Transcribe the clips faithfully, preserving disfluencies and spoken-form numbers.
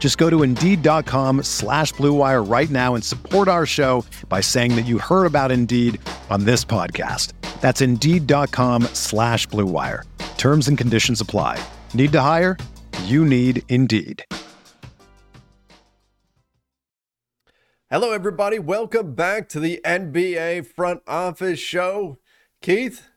Just go to Indeed.com slash Blue Wire right now and support our show by saying that you heard about Indeed on this podcast. That's Indeed.com slash Blue Wire. Terms and conditions apply. Need to hire? You need Indeed. Hello, everybody. Welcome back to the N B A Front Office Show. Keith,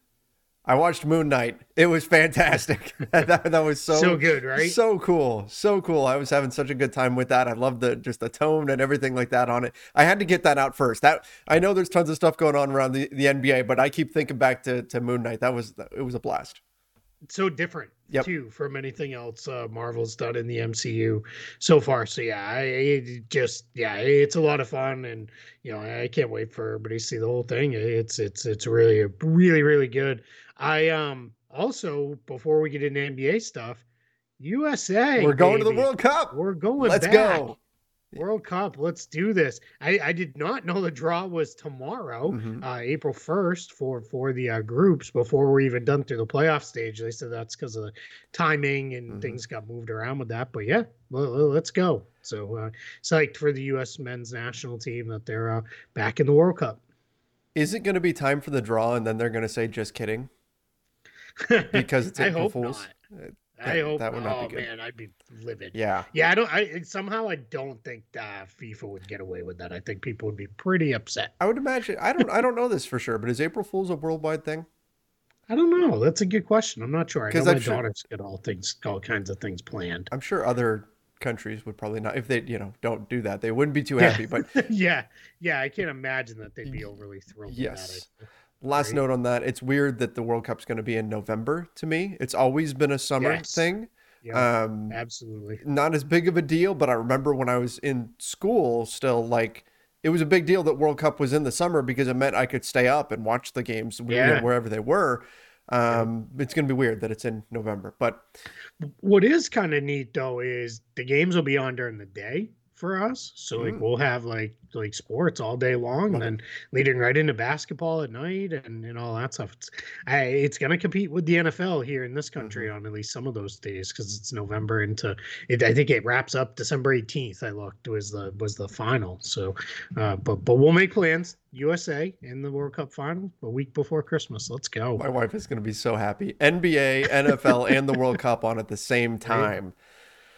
I watched Moon Knight. It was fantastic. that, that was so, so good, right? So cool. So cool. I was having such a good time with that. I loved the just the tone and everything like that on it. I had to get that out first. That I know there's tons of stuff going on around the, the N B A, but I keep thinking back to, to Moon Knight. That was it was a blast. It's so different, yep, too, from anything else uh, Marvel's done in the M C U so far. So, yeah, I it just, yeah, it's a lot of fun. And, you know, I can't wait for everybody to see the whole thing. It's, it's, it's really, really, really good. I um also, before we get into N B A stuff, U S A. We're going baby. to the World Cup. We're going Let's back. go. World Cup. Let's do this. I, I did not know the draw was tomorrow, mm-hmm. uh, April first for, for the uh, groups before we're even done through the playoff stage. They said that's because of the timing and mm-hmm. things got moved around with that. But yeah, well, let's go. So uh, psyched for the U S men's national team that they're uh, back in the World Cup. Is it going to be time for the draw and then they're going to say, just kidding? Because it's April Fool's. Not. That, I hope that would not oh, be good. man, I'd be livid. Yeah, yeah. I don't. I somehow I don't think uh, FIFA would get away with that. I think people would be pretty upset. I would imagine. I don't. I don't know this for sure, but is April Fool's a worldwide thing? I don't know. That's a good question. I'm not sure. I know my sure, daughters get all things, all kinds of things planned. I'm sure other countries would probably not, if they, you know, don't do that. They wouldn't be too happy. But yeah, yeah. I can't imagine that they'd be overly thrilled. Yes. About it. Last Great. note on that, it's weird that the World Cup's going to be in November to me. It's always been a summer yes. thing. Yeah, um, absolutely. Not as big of a deal, but I remember when I was in school still, like, it was a big deal that World Cup was in the summer because it meant I could stay up and watch the games yeah. you know, wherever they were. Um, yeah. It's going to be weird that it's in November. But what is kind of neat, though, is the games will be on during the day for us, so like mm. we'll have like like sports all day long, and then leading right into basketball at night and, and all that stuff. It's I, it's gonna compete with the N F L here in this country mm-hmm. on at least some of those days because it's November into it. I think it wraps up December eighteenth. I looked was the was the final. So, uh, but but we'll make plans. U S A in the World Cup final a week before Christmas. Let's go. My wife is gonna be so happy. N B A, N F L, and the World Cup on at the same time. Right?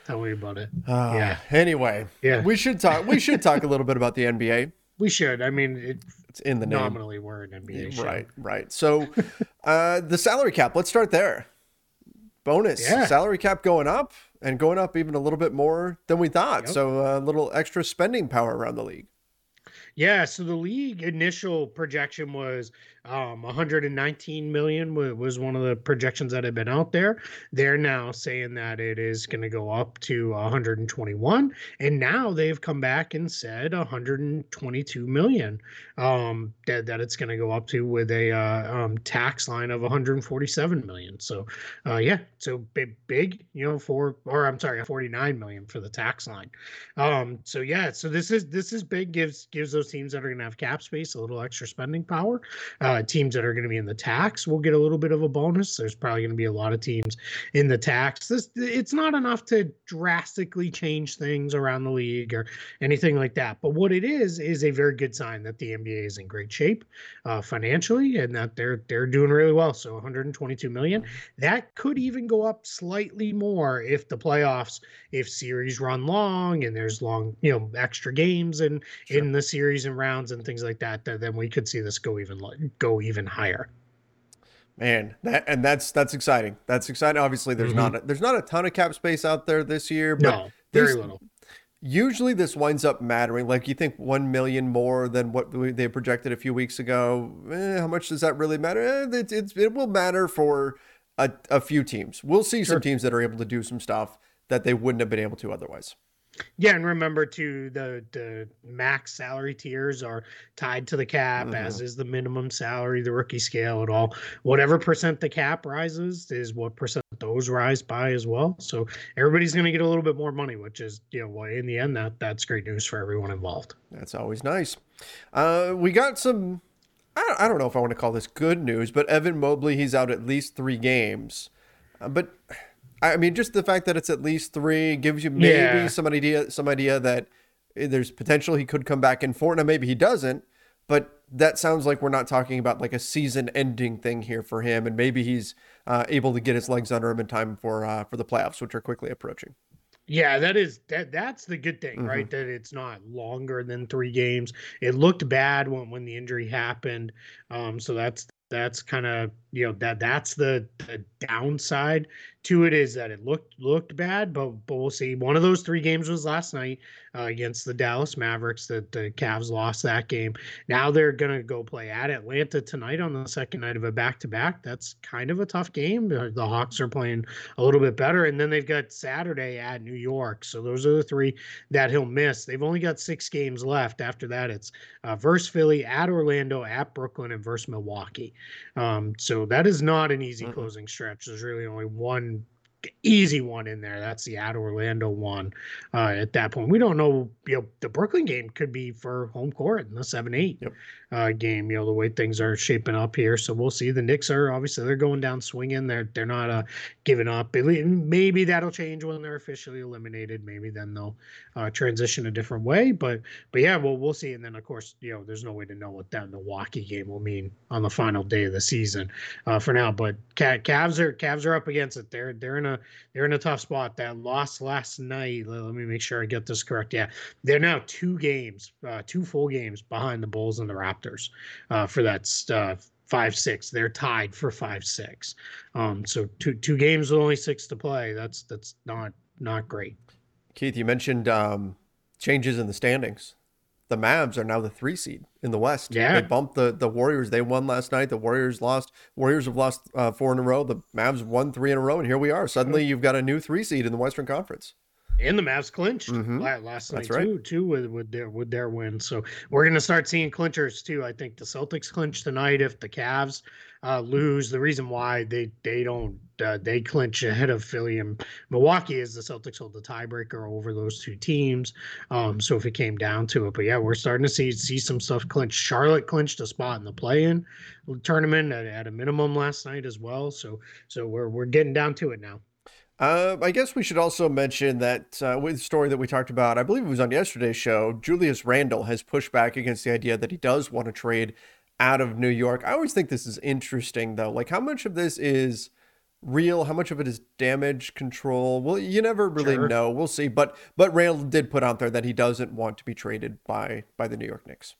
Tell me about it. Uh, yeah. Anyway, yeah. we should talk. We should talk a little bit about the N B A. We should. I mean, it, it's in the name. Nominally, we're an N B A show. Right. Right. So, uh, the salary cap. Let's start there. Bonus yeah. salary cap going up and going up even a little bit more than we thought. Yep. So a uh, little extra spending power around the league. Yeah, so the league initial projection was um, one hundred nineteen million dollars was one of the projections that had been out there. They're now saying that it is going to go up to one hundred twenty-one, and now they've come back and said one hundred twenty-two million dollars um, that, that it's going to go up to with a uh, um, tax line of one hundred forty-seven million dollars. So, uh, yeah, so big, big, you know, for or I'm sorry, forty-nine million dollars for the tax line. Um, so yeah, so this is this is big. Gives gives those teams that are going to have cap space a little extra spending power. Uh, teams that are going to be in the tax will get a little bit of a bonus. There's probably going to be a lot of teams in the tax. This it's not enough to drastically change things around the league or anything like that. But what it is is a very good sign that the N B A is in great shape uh, financially and that they're they're doing really well. So one hundred twenty-two million dollars. That could even go up slightly more if the playoffs, if series run long and there's long, you know, extra games and sure. in the series and rounds and things like that, then we could see this go even go even higher. Man, that, and that's that's exciting. That's exciting. Obviously, there's mm-hmm. not a, there's not a ton of cap space out there this year. But no, very little. Usually, this winds up mattering. Like, you think one million more than what they projected a few weeks ago. Eh, how much does that really matter? Eh, it, it, it will matter for a, a few teams. We'll see sure. some teams that are able to do some stuff that they wouldn't have been able to otherwise. Yeah, and remember too, the the max salary tiers are tied to the cap, mm-hmm. as is the minimum salary, the rookie scale, and all. Whatever percent the cap rises is what percent those rise by as well. So everybody's going to get a little bit more money, which is, you know, well, in the end, that that's great news for everyone involved. That's always nice. Uh, we got some. I don't, I don't know if I want to call this good news, but Evan Mobley, he's out at least three games, uh, but. I mean, just the fact that it's at least three gives you maybe yeah. some idea, some idea that there's potential he could come back in four. Now, maybe he doesn't, but that sounds like we're not talking about like a season-ending thing here for him, and maybe he's uh, able to get his legs under him in time for uh, for the playoffs, which are quickly approaching. Yeah, that is that. That's the good thing, mm-hmm. right? That it's not longer than three games. It looked bad when when the injury happened, um, so that's. That's kind of, you know, that that's the, the downside to it, is that it looked looked bad, but, but we'll see. One of those three games was last night uh, against the Dallas Mavericks. That the Cavs lost that game. Now they're going to go play at Atlanta tonight on the second night of a back-to-back. That's kind of a tough game. The Hawks are playing a little bit better, and then they've got Saturday at New York. So those are the three that he'll miss. They've only got six games left. After that, it's uh, versus Philly, at Orlando, at Brooklyn, and versus Milwaukee. Um, so that is not an easy closing stretch. There's really only one easy one in there. That's the at Orlando one. Uh, at that point, we don't know, you know, the Brooklyn game could be for home court in the seven eight yep. uh, game, you know, the way things are shaping up here. So we'll see. The Knicks are obviously, they're going down swinging. They're, they're not uh, giving up. Maybe that'll change when they're officially eliminated. Maybe then they'll uh, transition a different way. But, but yeah, well, we'll see. And then, of course, you know, there's no way to know what that Milwaukee game will mean on the final day of the season uh, for now. But Cavs are, Cavs are up against it. They're, they're in a A, they're in a tough spot. That loss last night, let me make sure I get this correct. Yeah, they're now two games, uh, two full games behind the Bulls and the Raptors uh, for that stuff. five six They're tied for five six Um, so two two games with only six to play. That's that's not not great. Keith, you mentioned um, changes in the standings. The Mavs are now the three seed in the West. Yeah. They bumped the, the Warriors. They won last night. The Warriors lost. Warriors have lost uh, four in a row. The Mavs won three in a row, and here we are. Suddenly, you've got a new three seed in the Western Conference. And the Mavs clinched mm-hmm. last night, right. too, too with, with, their, with their win. So we're going to start seeing clinchers, too. I think the Celtics clinch tonight if the Cavs uh, lose. The reason why they, they don't uh, they clinch ahead of Philly and Milwaukee is the Celtics hold the tiebreaker over those two teams. Um, so if it came down to it. But, yeah, we're starting to see see some stuff clinch. Charlotte clinched a spot in the play-in tournament at, at a minimum last night as well. So so we're we're getting down to it now. Uh, I guess we should also mention that uh, with the story that we talked about, I believe it was on yesterday's show, Julius Randle has pushed back against the idea that he does want to trade out of New York. I always think this is interesting, though. Like, how much of this is real? How much of it is damage control? Well, you never really sure. know. We'll see. But but Randle did put out there that he doesn't want to be traded by by the New York Knicks.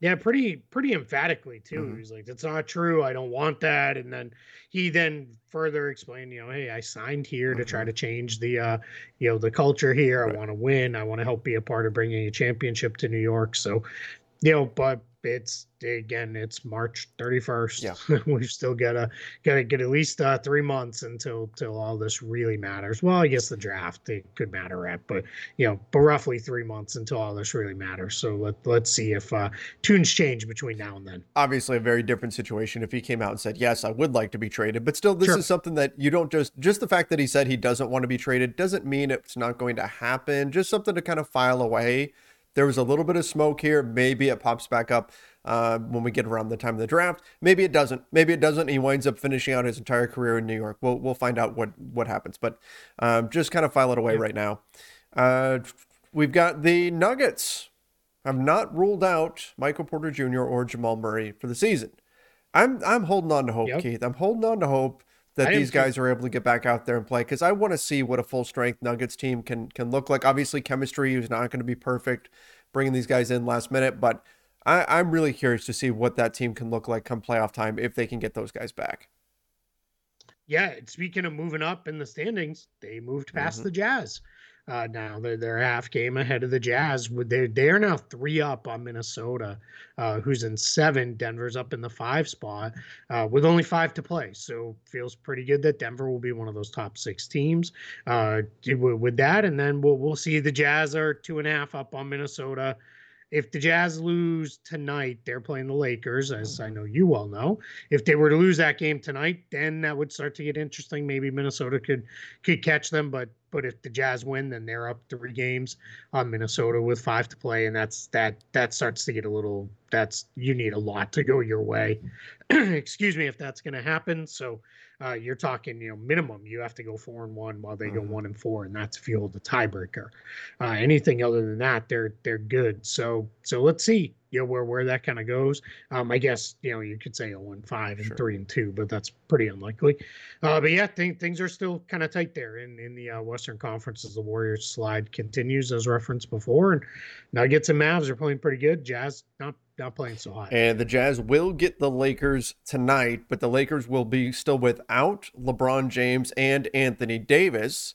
Yeah, pretty pretty emphatically, too. Mm-hmm. He's like, that's not true. I don't want that. And then he then further explained, you know, hey, I signed here mm-hmm. to try to change the, uh, you know, the culture here. Right. I want to win. I want to help be a part of bringing a championship to New York. So, you know, but it's again, it's March thirty-first. Yeah. We've still got to got to get at least uh, three months until till all this really matters. Well, I guess the draft it could matter at, but you know, but roughly three months until all this really matters. So let let's see if uh, tunes change between now and then. Obviously, a very different situation if he came out and said, "Yes, I would like to be traded," but still, this sure. is something that you don't just just the fact that he said he doesn't want to be traded doesn't mean it's not going to happen. Just something to kind of file away. There was a little bit of smoke here. Maybe it pops back up uh, when we get around the time of the draft. Maybe it doesn't. Maybe it doesn't. He winds up finishing out his entire career in New York. We'll we'll find out what, what happens. But um, just kind of file it away right now. Uh, we've got the Nuggets. I've not ruled out Michael Porter Junior or Jamal Murray for the season. I'm I'm holding on to hope, yep. Keith. I'm holding on to hope that these guys are able to get back out there and play, because I want to see what a full-strength Nuggets team can can look like. Obviously, chemistry is not going to be perfect, bringing these guys in last minute, but I, I'm really curious to see what that team can look like come playoff time if they can get those guys back. yeah, speaking of moving up in the standings, they moved past mm-hmm. the Jazz. Uh, now they're, they're half game ahead of the Jazz. They're, they're now three up on Minnesota, uh, who's in seven. Denver's up in the five spot uh, with only five to play. So feels pretty good that Denver will be one of those top six teams uh, with that. And then we'll, we'll see. The Jazz are two and a half up on Minnesota. If the Jazz lose tonight, they're playing the Lakers, as I know you well know. If they were to lose that game tonight, then that would start to get interesting. Maybe Minnesota could could catch them, but but if the Jazz win, then they're up three games on Minnesota with five to play, and that's that that starts to get a little that's you need a lot to go your way. Excuse me, if that's going to happen. So uh, you're talking, you know, minimum you have to go four and one while they go one and four, and that's fuel the tiebreaker. Uh, anything other than that, they're they're good. So so let's see, you know, where where that kind of goes. Um, I guess you know you could say zero and five and sure. three and two, but that's pretty unlikely. Uh, but yeah, th- things are still kind of tight there in in the uh, Western Conference as the Warriors slide continues, as referenced before. And Nuggets and Mavs are playing pretty good. Jazz not not playing so hot. And the Jazz will get the Lakers tonight, but the Lakers will be still without LeBron James and Anthony Davis.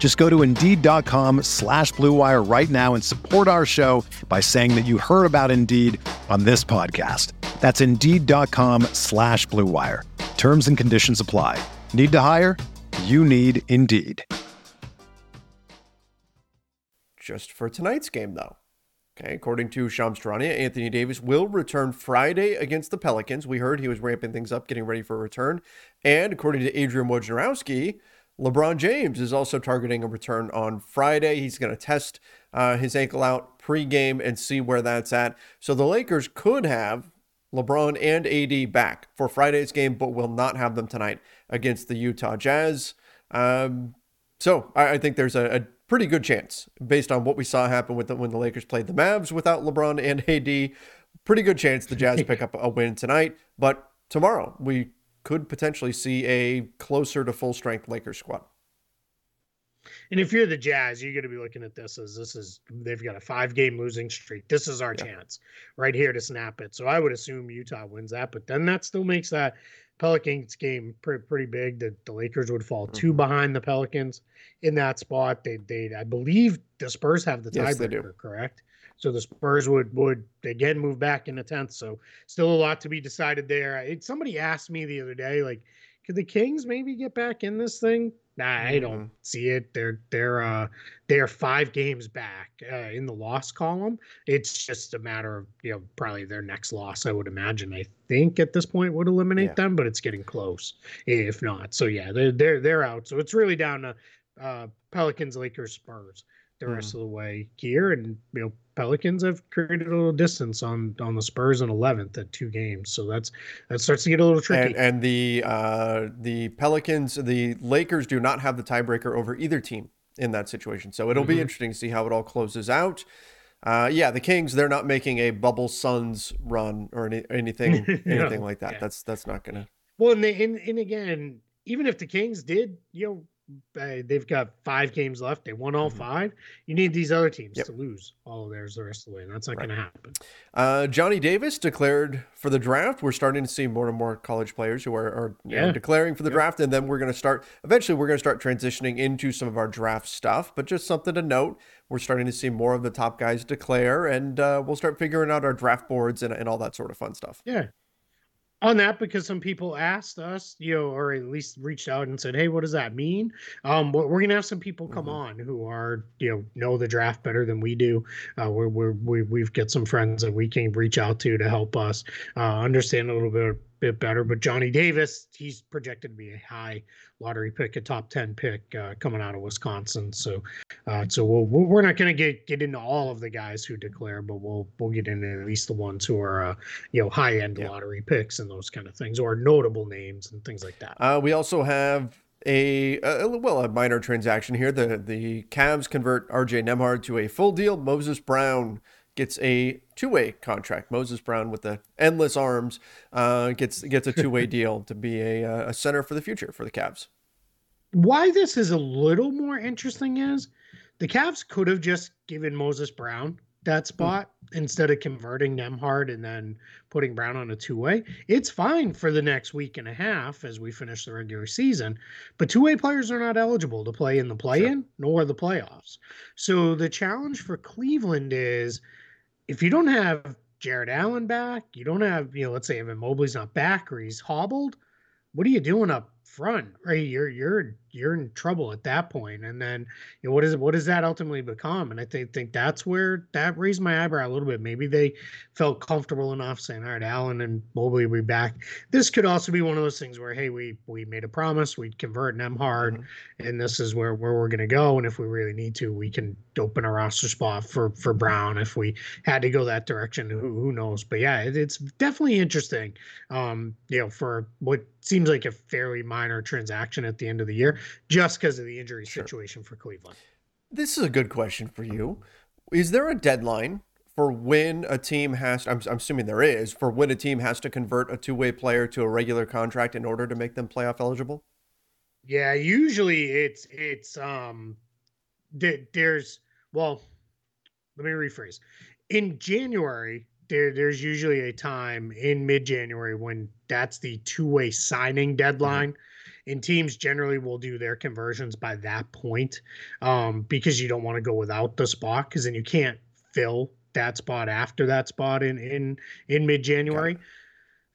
Just go to Indeed.com slash Blue Wire right now and support our show by saying that you heard about Indeed on this podcast. That's Indeed.com slash Blue Wire. Terms and conditions apply. Need to hire? You need Indeed. Just for tonight's game, though. Okay, according to Shams Charania, Anthony Davis will return Friday against the Pelicans. We heard he was ramping things up, getting ready for a return. And according to Adrian Wojnarowski, LeBron James is also targeting a return on Friday. He's going to test uh, his ankle out pregame and see where that's at. So the Lakers could have LeBron and A D back for Friday's game, but will not have them tonight against the Utah Jazz. Um, so I, I think there's a, a pretty good chance, based on what we saw happen with the, when the Lakers played the Mavs without LeBron and A D, pretty good chance the Jazz pick up a win tonight. But tomorrow we could potentially see a closer to full strength Lakers squad. And if you're the Jazz, you're going to be looking at this as this is, they've got a five game losing streak. This is our yeah. chance right here to snap it. So I would assume Utah wins that, but then that still makes that Pelicans game pretty, pretty big. The, the Lakers would fall mm-hmm. two behind the Pelicans in that spot. They, they, I believe the Spurs have the tiebreaker, yes, correct? So the Spurs would, would again move back in the tenth. So still a lot to be decided there. It, somebody asked me the other day, like, could the Kings maybe get back in this thing? Nah, I don't see it. They're they're uh, they're five games back uh, in the loss column. It's just a matter of, you know, probably their next loss, I would imagine. I think at this point would eliminate yeah. them, but it's getting close, if not. So yeah, they're they're they're out. So it's really down to uh, Pelicans, Lakers, Spurs the rest mm-hmm. of the way here. And, you know, Pelicans have created a little distance on, on the Spurs in eleventh at two games. So that's, that starts to get a little tricky. And, and the, uh, the Pelicans, the Lakers do not have the tiebreaker over either team in that situation. So it'll mm-hmm. be interesting to see how it all closes out. Uh, yeah, the Kings, they're not making a bubble Suns run or any, anything, no. anything like that. Yeah. That's, that's not going to, well, and, they, and, and again, even if the Kings did, you know, they've got five games left. They won all five. You need these other teams yep. to lose all of theirs the rest of the way, and that's not right. going to happen. Uh, Johnny Davis declared for the draft. We're starting to see more and more college players who are, are yeah. you know, declaring for the yep. draft, and then we're going to start – eventually we're going to start transitioning into some of our draft stuff, but just something to note. We're starting to see more of the top guys declare, and uh, we'll start figuring out our draft boards and, and all that sort of fun stuff. Yeah. on that, because some people asked us, you know, or at least reached out and said, hey, what does that mean? Um, but we're going to have some people come mm-hmm. on who are, you know, know the draft better than we do. Uh, we're, we're, we, we've got some friends that we can reach out to to help us uh, understand a little bit, bit better. But Johnny Davis, he's projected to be a high lottery pick, a top ten pick uh, coming out of Wisconsin. So uh, so we'll, we're not going to get get into all of the guys who declare, but we'll we'll get into at least the ones who are, uh, you know, high-end yeah. lottery picks and those kind of things, or notable names and things like that. Uh, we also have a, a, well, a minor transaction here. The, the Cavs convert R J Nembhard to a full deal. Moses Brown gets a two-way contract. Moses Brown with the endless arms uh, gets gets a two-way deal to be a, a center for the future for the Cavs. Why this is a little more interesting is the Cavs could have just given Moses Brown that spot mm. instead of converting Nembhard and then putting Brown on a two-way. It's fine for the next week and a half as we finish the regular season, but two-way players are not eligible to play in the play-in sure. nor the playoffs. So the challenge for Cleveland is, if you don't have Jared Allen back, you don't have, you know, let's say Evan Mobley's not back or he's hobbled, what are you doing up front? Right, you're you're you're in trouble at that point. And then, you know, what is what does that ultimately become? And I think think that's where that raised my eyebrow a little bit. Maybe they felt comfortable enough saying, all right, Allen and Mobley will be back. This could also be one of those things where, hey, we we made a promise, we'd convert Nembhard, mm-hmm. and this is where, where we're gonna go. And if we really need to, we can open a roster spot for for Brown if we had to go that direction. Who who knows? But yeah, it, it's definitely interesting. Um, you know, for what seems like a fairly minor transaction at the end of the year, just because of the injury sure. situation for Cleveland. This is a good question for you. Is there a deadline for when a team has, I'm, I'm assuming there is, for when a team has to convert a two-way player to a regular contract in order to make them playoff eligible? Yeah, usually it's, it's, um, there's, well, let me rephrase. In January, There, there's usually a time in mid-January when that's the two-way signing deadline, mm-hmm. and teams generally will do their conversions by that point um, because you don't want to go without the spot, because then you can't fill that spot after that spot in, in, in mid-January. Okay.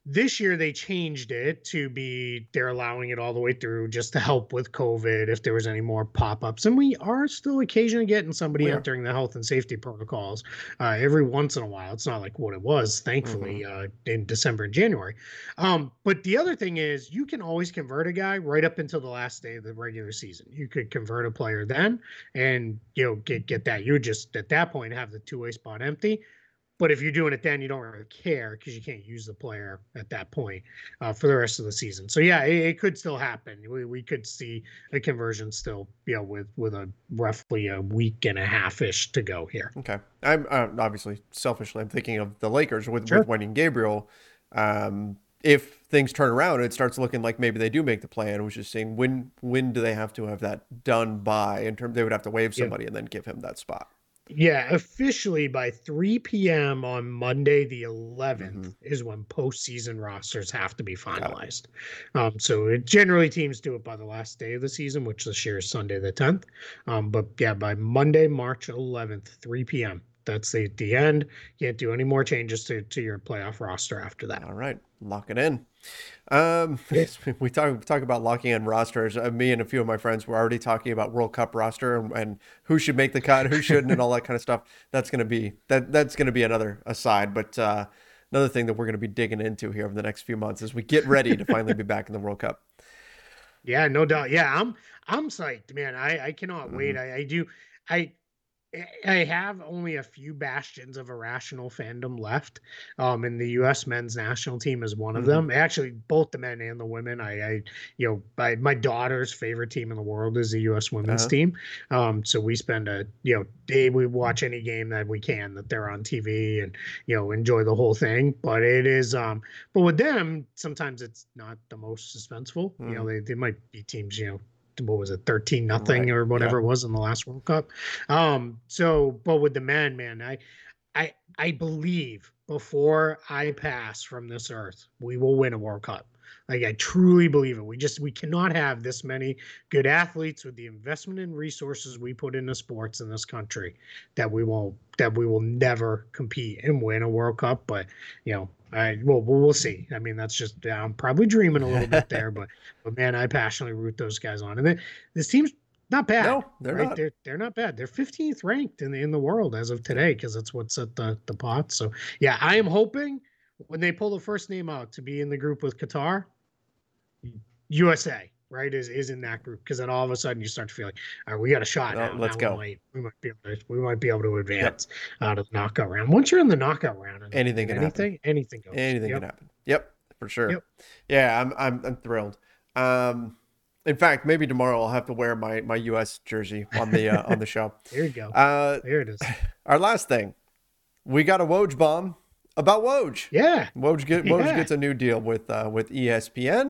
This year they changed it to be they're allowing it all the way through just to help with COVID if there was any more pop-ups. And we are still occasionally getting somebody yeah. entering the health and safety protocols uh, every once in a while. It's not like what it was, thankfully, mm-hmm. uh, in December and January. Um, but the other thing is you can always convert a guy right up until the last day of the regular season. You could convert a player then and, you know, get, get that. You just at that point have the two-way spot empty. But if you're doing it then, you don't really care because you can't use the player at that point uh, for the rest of the season. So, yeah, it, it could still happen. We, we could see a conversion still, you know, with, with a roughly a week and a half-ish to go here. Okay. I'm uh, obviously, selfishly, I'm thinking of the Lakers with, sure. with Wendy and Gabriel. Um, if things turn around, it starts looking like maybe they do make the play-in, which is saying when when do they have to have that done by? In terms, they would have to waive somebody yeah. and then give him that spot. Yeah, officially by three p.m. on Monday the eleventh mm-hmm. is when postseason rosters have to be finalized. Um, so it, generally teams do it by the last day of the season, which this year is Sunday the tenth. Um, but yeah, by Monday, March eleventh, three p.m. That's the, the end. You can't do any more changes to, to your playoff roster after that. All right. Lock it in. Um, yeah. We talk, talk about locking in rosters. Uh, me and a few of my friends were already talking about World Cup roster and, and who should make the cut, who shouldn't, and all that kind of stuff. That's going to be that. That's going to be another aside. But uh, another thing that we're going to be digging into here over the next few months as we get ready to finally be back in the World Cup. Yeah, no doubt. Yeah, I'm I'm psyched, man. I, I cannot mm-hmm. wait. I, I do. I. I have only a few bastions of irrational fandom left, um, and the U S men's national team is one of mm-hmm. them. Actually, both the men and the women. I, I you know, I, my daughter's favorite team in the world is the U S women's uh-huh. team. Um, so we spend a you know day. We watch any game that we can that they're on T V, and you know enjoy the whole thing. But it is, um, but with them, sometimes it's not the most suspenseful. Mm-hmm. You know, they they might be teams. You know. What was it, thirteen nothing right. or whatever yeah. it was in the last World Cup? Um, so, but with the men, man, I, I, I believe before I pass from this earth, we will win a World Cup. Like I truly believe it. We just we cannot have this many good athletes with the investment and resources we put into sports in this country that we won't that we will never compete and win a World Cup. But you know, I well, we'll see. I mean, that's just I'm probably dreaming a little bit there, but but man, I passionately root those guys on. And they, this team's not bad. No, they're right? not. They're they're not bad. They're fifteenth ranked in the, in the world as of today because that's what's at the the pot. So yeah, I am hoping when they pull the first name out to be in the group with Qatar, U S A. Right, is is in that group because then all of a sudden you start to feel like, all right, we got a shot. Oh, now. Let's now go. We might, we might be able to, we might be able to advance yep. out of the knockout round. Once you're in the knockout round, anything can anything, happen. Anything goes. Anything yep. can happen. Yep, for sure. Yep. Yeah, I'm I'm I'm thrilled. Um, in fact, maybe tomorrow I'll have to wear my my U S jersey on the uh, on the show. There you go. Uh, there it is. Our last thing, we got a Woj bomb about Woj. Yeah, Woj get Woj yeah. gets a new deal with uh, with E S P N.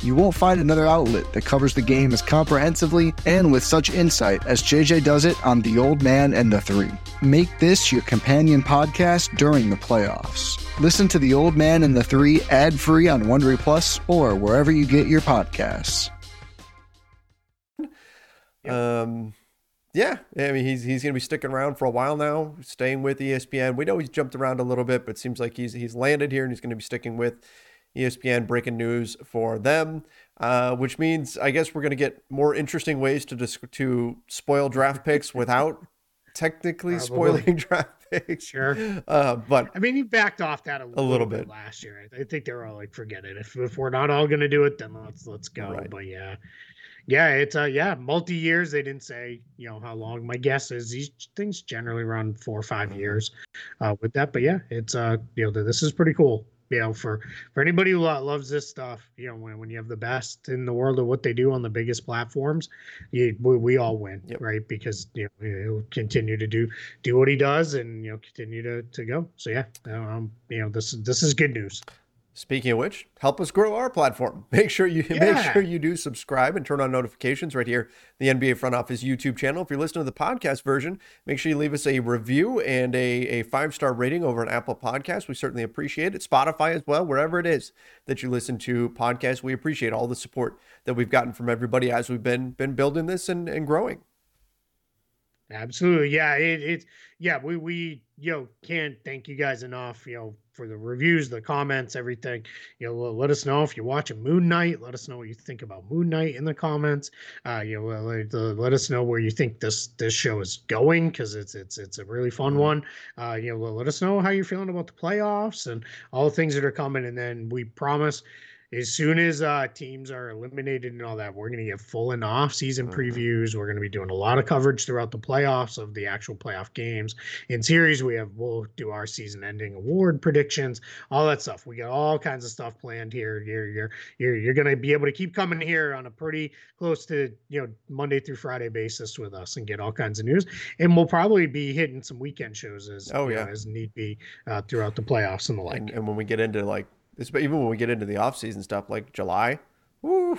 You won't find another outlet that covers the game as comprehensively and with such insight as J J does it on The Old Man and the Three. Make this your companion podcast during the playoffs. Listen to The Old Man and the Three ad-free on Wondery Plus or wherever you get your podcasts. Um, yeah, I mean, he's he's going to be sticking around for a while now, staying with E S P N. We know he's jumped around a little bit, but it seems like he's he's landed here and he's going to be sticking with E S P N, breaking news for them, uh, which means I guess we're going to get more interesting ways to dis- to spoil draft picks without technically Probably. spoiling draft picks. Sure, uh, but I mean, he backed off that a, a little, little bit. bit last year. I think they were all like, "Forget it. If if we're not all going to do it, then let's let's go." Right. But yeah, yeah, it's uh, yeah, multi years. They didn't say you know how long. My guess is these things generally run four or five mm-hmm. years uh, with that. But yeah, it's uh, you know, this is pretty cool. You know, for, for anybody who loves this stuff, you know, when, when you have the best in the world of what they do on the biggest platforms, you, we, we all win, yep. right? Because, you know, he'll continue to do do what he does and, you know, continue to, to go. So, yeah, um, you know, this, this is good news. Speaking of which, help us grow our platform. Make sure you yeah. make sure you do subscribe and turn on notifications right here, the N B A Front Office YouTube channel. If you're listening to the podcast version, make sure you leave us a review and a, a five-star rating over on Apple Podcasts. We certainly appreciate it. Spotify as well, wherever it is that you listen to podcasts. We appreciate all the support that we've gotten from everybody as we've been been building this and, and growing. Absolutely. Yeah, it, it yeah, we we you know, can't thank you guys enough, you know, for the reviews, the comments, everything. You know, let us know if you're watching Moon Knight. Let us know what you think about Moon Knight in the comments. Uh, you know, let, let us know where you think this this show is going because it's it's it's a really fun one. Uh, you know, let us know how you're feeling about the playoffs and all the things that are coming. And then we promise, as soon as uh, teams are eliminated and all that, we're going to get full and off-season previews. We're going to be doing a lot of coverage throughout the playoffs of the actual playoff games. In series, we have we'll do our season-ending award predictions, all that stuff. We got all kinds of stuff planned here. You're you're you're, you're going to be able to keep coming here on a pretty close to you know Monday through Friday basis with us and get all kinds of news. And we'll probably be hitting some weekend shows as oh, yeah. you know, as need be uh, throughout the playoffs and the like. And, and when we get into like. It's, but even when we get into the off-season stuff, like July, woo,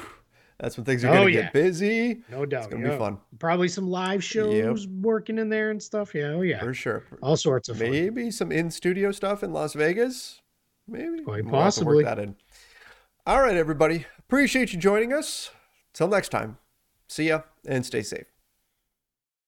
that's when things are going to oh, yeah. get busy. No doubt. It's going to be fun. Probably some live shows yep. working in there and stuff. Yeah, oh, yeah. For sure. All sorts of Maybe fun. Maybe some in-studio stuff in Las Vegas. Maybe. Quite we'll possibly. Have to work that in. All right, everybody. Appreciate you joining us. Till next time. See ya and stay safe.